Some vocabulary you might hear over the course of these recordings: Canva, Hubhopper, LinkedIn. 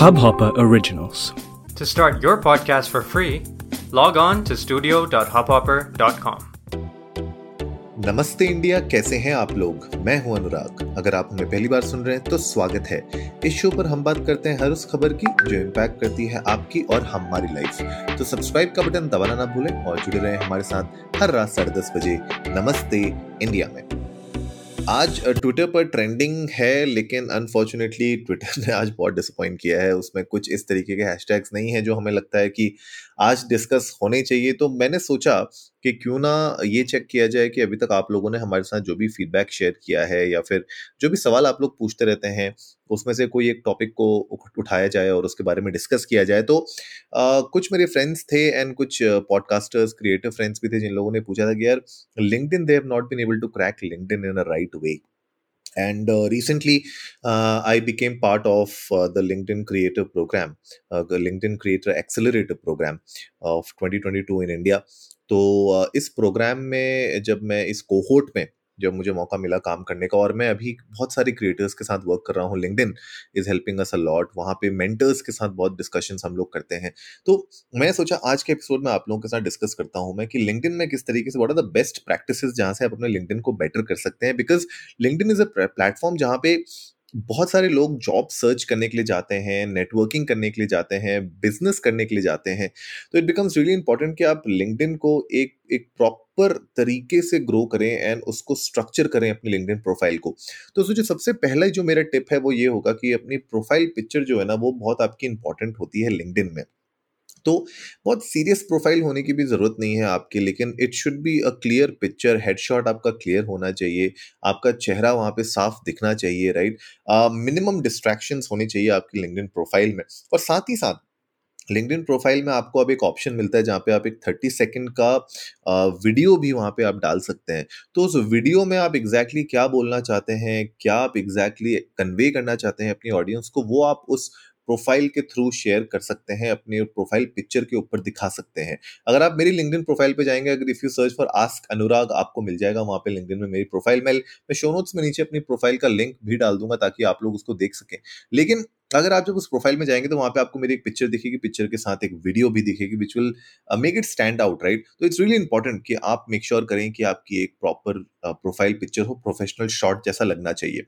Hubhopper Originals. To start your podcast for free, log on to studio.hubhopper.com. नमस्ते India, कैसे हैं आप लोग? मैं हूं अनुराग। अगर आप हमें पहली बार सुन रहे हैं तो स्वागत है। इस शो पर हम बात करते हैं हर उस खबर की जो इम्पैक्ट करती है आपकी और हमारी लाइफ। तो सब्सक्राइब का बटन दबाना ना भूलें और जुड़े रहें हमारे साथ हर रात 10:30 बजे नमस्ते इंडिया में। आज ट्विटर पर ट्रेंडिंग है, लेकिन अनफॉर्चुनेटली ट्विटर ने आज बहुत डिसअपॉइंट किया है। उसमें कुछ इस तरीके के हैशटैग्स नहीं है जो हमें लगता है कि आज डिस्कस होने चाहिए। तो मैंने सोचा कि क्यों ना ये चेक किया जाए कि अभी तक आप लोगों ने हमारे साथ जो भी फीडबैक शेयर किया है या फिर जो भी सवाल आप लोग पूछते रहते हैं उसमें से कोई एक टॉपिक को उठाया जाए और उसके बारे में डिस्कस किया जाए। तो कुछ मेरे फ्रेंड्स थे एंड कुछ पॉडकास्टर्स क्रिएटिव फ्रेंड्स भी थे जिन लोगों ने पूछा था कि यार LinkedIn, they have not been able to crack LinkedIn in a right way. And recently, I became part of the LinkedIn Creator Program, the LinkedIn Creator Accelerator Program of 2022 in India. तो इस programme में जब मैं इस cohort में जब मुझे मौका मिला काम करने का, और मैं अभी बहुत सारे क्रिएटर्स के साथ वर्क कर रहा हूँ। LinkedIn is helping us a lot. वहाँ पे मेंटर्स के साथ बहुत डिस्कशंस हम लोग करते हैं। तो मैं सोचा आज के एपिसोड में आप लोगों के साथ डिस्कस करता हूँ मैं कि लिंक्डइन में किस तरीके से, what are the best practices जहाँ से आप अपने लिंक्डइन को बेटर कर सकते हैं। Because LinkedIn is a platform जहाँ पे बहुत सारे लोग जॉब सर्च करने के लिए जाते हैं, नेटवर्किंग करने के लिए जाते हैं, बिजनेस करने के लिए जाते हैं। तो इट बिकम्स रियली इंपॉर्टेंट कि आप लिंक्डइन को एक प्रॉपर तरीके से ग्रो करें एंड उसको स्ट्रक्चर करें अपनी लिंक्डइन प्रोफाइल को। तो सोचिए, सबसे पहला जो मेरा टिप है वो ये होगा कि अपनी प्रोफाइल पिक्चर जो है ना वो बहुत आपकी इंपॉर्टेंट होती है लिंक्डइन में। तो बहुत सीरियस प्रोफाइल होने की भी ज़रूरत नहीं है आपकी, लेकिन it should be a clear picture. Headshot आपका क्लियर होना चाहिए, आपका चेहरा वहाँ पे साफ दिखना चाहिए, राइट? मिनिमम डिस्ट्रैक्शंस होने चाहिए आपकी लिंक्डइन प्रोफाइल में। और साथ ही साथ लिंक्डइन प्रोफाइल में आपको अब एक ऑप्शन मिलता है जहाँ पे आप एक 30 सेकेंड का वीडियो भी वहाँ पे आप डाल सकते हैं। तो उस वीडियो में आप एग्जैक्टली क्या बोलना चाहते हैं, क्या आप एग्जैक्टली कन्वे करना चाहते हैं अपनी ऑडियंस को, वो आप उस प्रोफाइल के थ्रू शेयर कर सकते हैं, अपने प्रोफाइल पिक्चर के ऊपर दिखा सकते हैं। अगर आप मेरी लिंक्डइन प्रोफाइल पे जाएंगे, अगर if you search for ask Anurag, आपको मिल जाएगा वहाँ पे लिंक्डइन में मेरी प्रोफाइल। मैं शो नोट्स में नीचे अपनी प्रोफाइल का लिंक भी डाल दूंगा ताकि आप लोग उसको देख सकें। लेकिन अगर आप जब उस प्रोफाइल में जाएंगे तो वहाँ पे आपको मेरी एक पिक्चर दिखेगी, पिक्चर के साथ एक वीडियो भी दिखेगी, which will make it stand out, right? तो इट्स रियली इंपॉर्टेंट कि आप मेक श्योर करें कि आपकी एक प्रॉपर प्रोफाइल पिक्चर हो, प्रोफेशनल शॉट जैसा लगना चाहिए।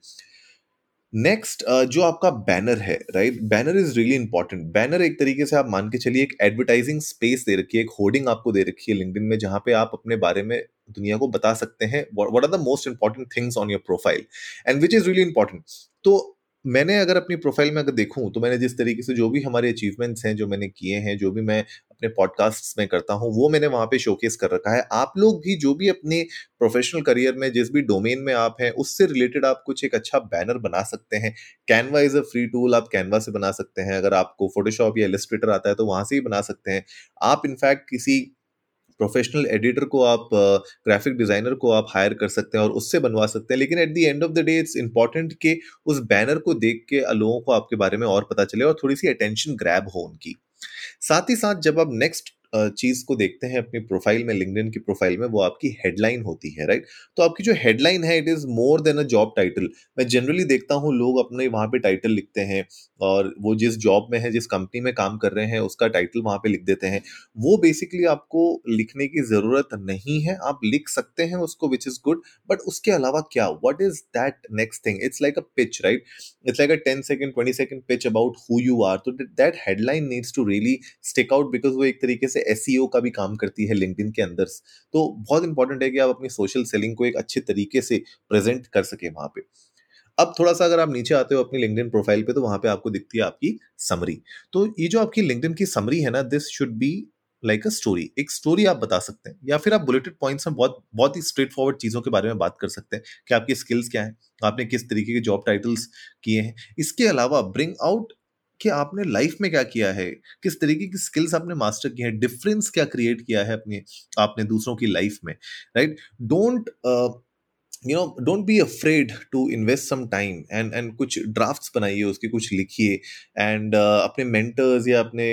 नेक्स्ट, जो आपका बैनर है, right? Banner is really important. Banner एक तरीके से आप मान के चलिए एक एडवर्टाइजिंग स्पेस दे रखी है, एक होर्डिंग आपको दे रखी है लिंक्डइन में जहाँ पे आप अपने बारे में दुनिया को बता सकते हैं, what are the most important things on your profile and which is really important. तो मैंने अगर अपनी प्रोफाइल में अगर देखूँ तो मैंने जिस तरीके से जो भी हमारे अचीवमेंट्स हैं, जो मैंने किए हैं, जो भी मैं अपने पॉडकास्ट्स में करता हूँ, वो मैंने वहाँ पे शोकेस कर रखा है। आप लोग भी जो भी अपने प्रोफेशनल करियर में जिस भी डोमेन में आप हैं उससे रिलेटेड आप कुछ एक अच्छा बैनर बना सकते हैं। Canva is a free tool, आप कैनवा से बना सकते हैं। अगर आपको फोटोशॉप या इलस्ट्रेटर आता है तो वहाँ से ही बना सकते हैं आप। इनफैक्ट किसी प्रोफेशनल एडिटर को आप, ग्राफिक डिज़ाइनर को आप हायर कर सकते हैं और उससे बनवा सकते हैं। लेकिन at the end of the day it's important कि उस बैनर को देख के लोगों को आपके बारे में और पता चले और थोड़ी सी अटेंशन ग्रैब हो उनकी। साथ ही साथ जब आप नेक्स्ट चीज़ को देखते हैं अपनी प्रोफाइल में, लिंक्डइन की प्रोफाइल में, वो आपकी हेडलाइन होती है, राइट? तो आपकी जो हेडलाइन है, it is more than a job title. मैं जनरली देखता हूँ लोग अपने वहाँ पे टाइटल लिखते हैं और वो जिस जॉब में है, जिस कंपनी में काम कर रहे हैं, उसका टाइटल वहाँ पे लिख देते हैं। वो बेसिकली आपको लिखने की ज़रूरत नहीं है, आप लिख सकते हैं उसको, विच इज़ गुड। बट उसके अलावा क्या, what is that next thing? It's like a pitch, right? It's like a 10-second, 20-second pitch about who you are. तो that headline needs to really stick out, because वो एक तरीके से SEO का भी काम करती है लिंक्डइन के अंदर। तो बहुत इंपॉर्टेंट है कि आप अपनी सोशल सेलिंग को एक अच्छे तरीके से प्रेजेंट कर सके वहां पे। अब थोड़ा सा अगर आप नीचे आते हो अपनी लिंक्डइन प्रोफाइल पे तो वहां पे आपको दिखती है आपकी समरी। तो ये जो आपकी लिंक्डइन की समरी है ना, this should be like a story. एक स्टोरी आप बता सकते हैं, या फिर आप बुलेटेड पॉइंट्स में बहुत बहुत ही स्ट्रेट फॉरवर्ड चीज़ों के बारे में बात कर सकते हैं कि आपकी स्किल्स क्या है, आपने किस तरीके के जॉब टाइटल्स किए हैं। इसके अलावा ब्रिंग आउट कि आपने लाइफ में क्या किया है, किस तरीके की स्किल्स आपने मास्टर की है, डिफरेंस क्या क्रिएट किया है अपने, आपने दूसरों की लाइफ में, right? Don't don't be afraid to invest some time and कुछ ड्राफ्ट्स बनाइए, उसके कुछ लिखिए एंड अपने मेंटर्स या अपने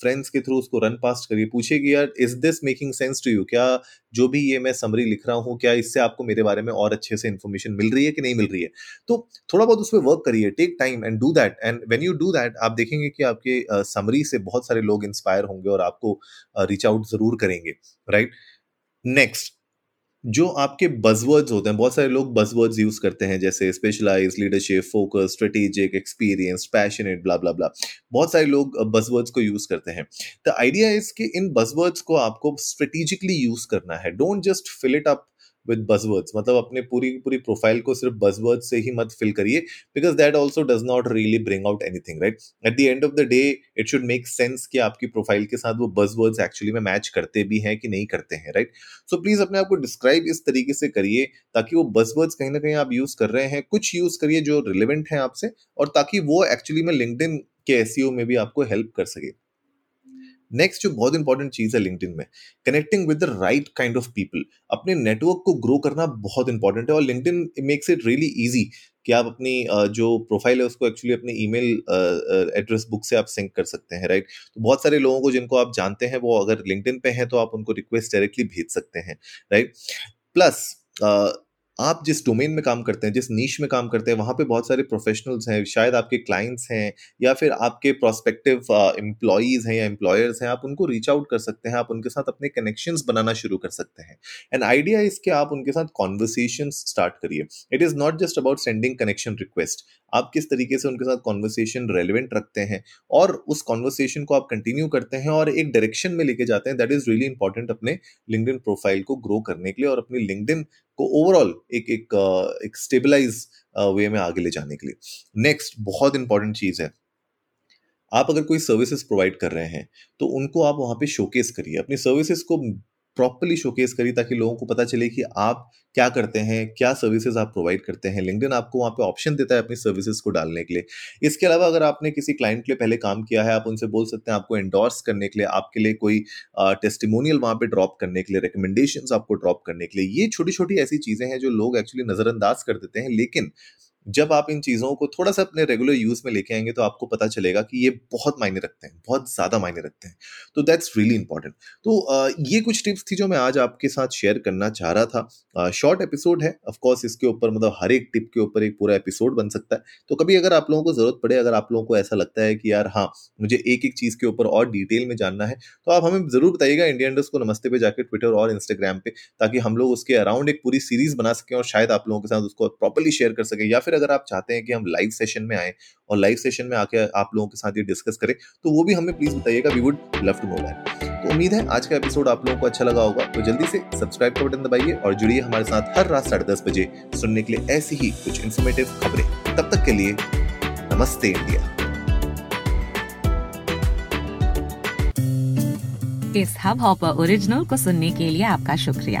फ्रेंड्स के थ्रू उसको रन पास्ट करिए। पूछिए कि यार is this making sense to you, क्या जो भी ये मैं समरी लिख रहा हूँ क्या इससे आपको मेरे बारे में और अच्छे से इन्फॉर्मेशन मिल रही है कि नहीं मिल रही है। तो थोड़ा बहुत उस पर वर्क करिए, take time and do that, and when you do that आप देखेंगे कि आपके समरी से बहुत सारे लोग इंस्पायर होंगे और आपको रीच आउट जरूर करेंगे, राइट। नेक्स्ट जो आपके बज़वर्ड्स होते हैं, बहुत सारे लोग बज़वर्ड्स यूज करते हैं जैसे specialise, leadership, focus, strategic, experience, passionate, blah blah blah, बहुत सारे लोग बज़वर्ड्स को यूज करते हैं। द आइडिया इज कि इन बज़वर्ड्स को आपको स्ट्रेटेजिकली यूज करना है, don't just fill it up with buzzwords, मतलब अपने पूरी प्रोफाइल को सिर्फ बज़वर्ड से ही मत फिल करिए, because that also does not really bring out anything, right. At the end of the day it should make sense कि आपकी प्रोफाइल के साथ वो बज़वर्ड्स एक्चुअली में मैच करते भी हैं कि नहीं करते हैं, राइट। सो प्लीज अपने आप को डिस्क्राइब इस तरीके से करिए ताकि वो बज़वर्ड्स कहीं ना कहीं आप यूज कर रहे हैं, कुछ यूज करिए जो रिलेवेंट है आपसे, और ताकि वो एक्चुअली में लिंक्डइन के एसईओ में भी आपको हेल्प कर सके। नेक्स्ट जो बहुत इंपॉर्टेंट चीज़ है लिंक्डइन में, connecting with the right kind of people, अपने नेटवर्क को ग्रो करना बहुत इंपॉर्टेंट है, और LinkedIn makes it really easy कि आप अपनी जो प्रोफाइल है उसको एक्चुअली अपने ईमेल एड्रेस बुक से आप सिंक कर सकते हैं, राइट। तो बहुत सारे लोगों को जिनको आप जानते हैं वो अगर लिंक्डइन पे हैं तो आप उनको रिक्वेस्ट डायरेक्टली भेज सकते हैं, राइट। प्लस आप जिस डोमेन में काम करते हैं, जिस नीश में काम करते हैं, वहाँ पे बहुत सारे प्रोफेशनल्स हैं, शायद आपके क्लाइंट्स हैं या फिर आपके प्रोस्पेक्टिव एम्प्लॉयज़ हैं या एम्प्लॉयर्स हैं, आप उनको रीच आउट कर सकते हैं, आप उनके साथ अपने कनेक्शंस बनाना शुरू कर सकते हैं। एंड आइडिया इसके आप उनके साथ कॉन्वर्सेशंस स्टार्ट करिए। It is not just about sending connection request, आप किस तरीके से उनके साथ कॉन्वर्सेशन रेलिवेंट रखते हैं और उस कॉन्वर्सेशन को आप कंटिन्यू करते हैं और एक डायरेक्शन में लेके जाते हैं, दैट इज़ रियली इंपॉर्टेंट अपने लिंक्डइन प्रोफाइल को ग्रो करने के लिए और अपने लिंक्डइन को ओवरऑल एक स्टेबलाइज वे में आगे ले जाने के लिए। नेक्स्ट बहुत इंपॉर्टेंट चीज़ है, आप अगर कोई सर्विसेज प्रोवाइड कर रहे हैं तो उनको आप वहाँ पे शोकेस करिए, अपनी सर्विसेज को प्रॉपर्ली शोकेस करिए ताकि लोगों को पता चले कि आप क्या करते हैं, क्या सर्विसेज आप प्रोवाइड करते हैं। लिंक्डइन आपको वहाँ पे ऑप्शन देता है अपनी सर्विसेज को डालने के लिए। इसके अलावा अगर आपने किसी क्लाइंट के लिए पहले काम किया है, आप उनसे बोल सकते हैं आपको एंडोर्स करने के लिए, आपके लिए कोई टेस्टिमोनियल वहाँ पे ड्रॉप करने के लिए, रिकमेंडेशंस आपको ड्रॉप करने के लिए। ये छोटी छोटी ऐसी चीज़ें हैं जो लोग एक्चुअली नज़रअंदाज कर देते हैं, लेकिन जब आप इन चीज़ों को थोड़ा सा अपने रेगुलर यूज़ में लेके आएंगे तो आपको पता चलेगा कि ये बहुत मायने रखते हैं, बहुत ज़्यादा मायने रखते हैं। तो दैट्स रियली इंपॉर्टेंट। तो ये कुछ टिप्स थी जो मैं आज आपके साथ शेयर करना चाह रहा था। शॉर्ट एपिसोड है, ऑफकोर्स इसके ऊपर मतलब हर एक टिप के ऊपर एक पूरा एपिसोड बन सकता है, तो कभी अगर आप लोगों को ज़रूरत पड़े, अगर आप लोगों को ऐसा लगता है कि यार हाँ मुझे एक एक चीज़ के ऊपर और डिटेल में जानना है, तो आप हमें ज़रूर बताइएगा India_Namaste पे जाकर ट्विटर और इंस्टाग्राम पे, ताकि हम लोग उसके अराउंड एक पूरी सीरीज़ बना सकें और शायद आप लोगों के साथ उसको प्रॉपर्ली शेयर कर सकें। या फिर अगर आप चाहते हैं कि हम लाइव सेशन में आएं और लाइव सेशन में आके आप लोगों के साथ ये डिस्कस करें, तो वो भी हमें प्लीज बताइएगा, we would love to know that. तो उम्मीद है आज का एपिसोड आप लोगों को अच्छा लगा होगा, तो जल्दी से सब्सक्राइब का बटन दबाइए और जुड़िए हमारे साथ हर रात 10:30 बजे सुनने के लिए ऐसी ही कुछ इंफॉर्मेटिव खबरें। तब तक के लिए नमस्ते इंडिया। इस हबहॉपर ओरिजिनल को सुनने के लिए आपका शुक्रिया।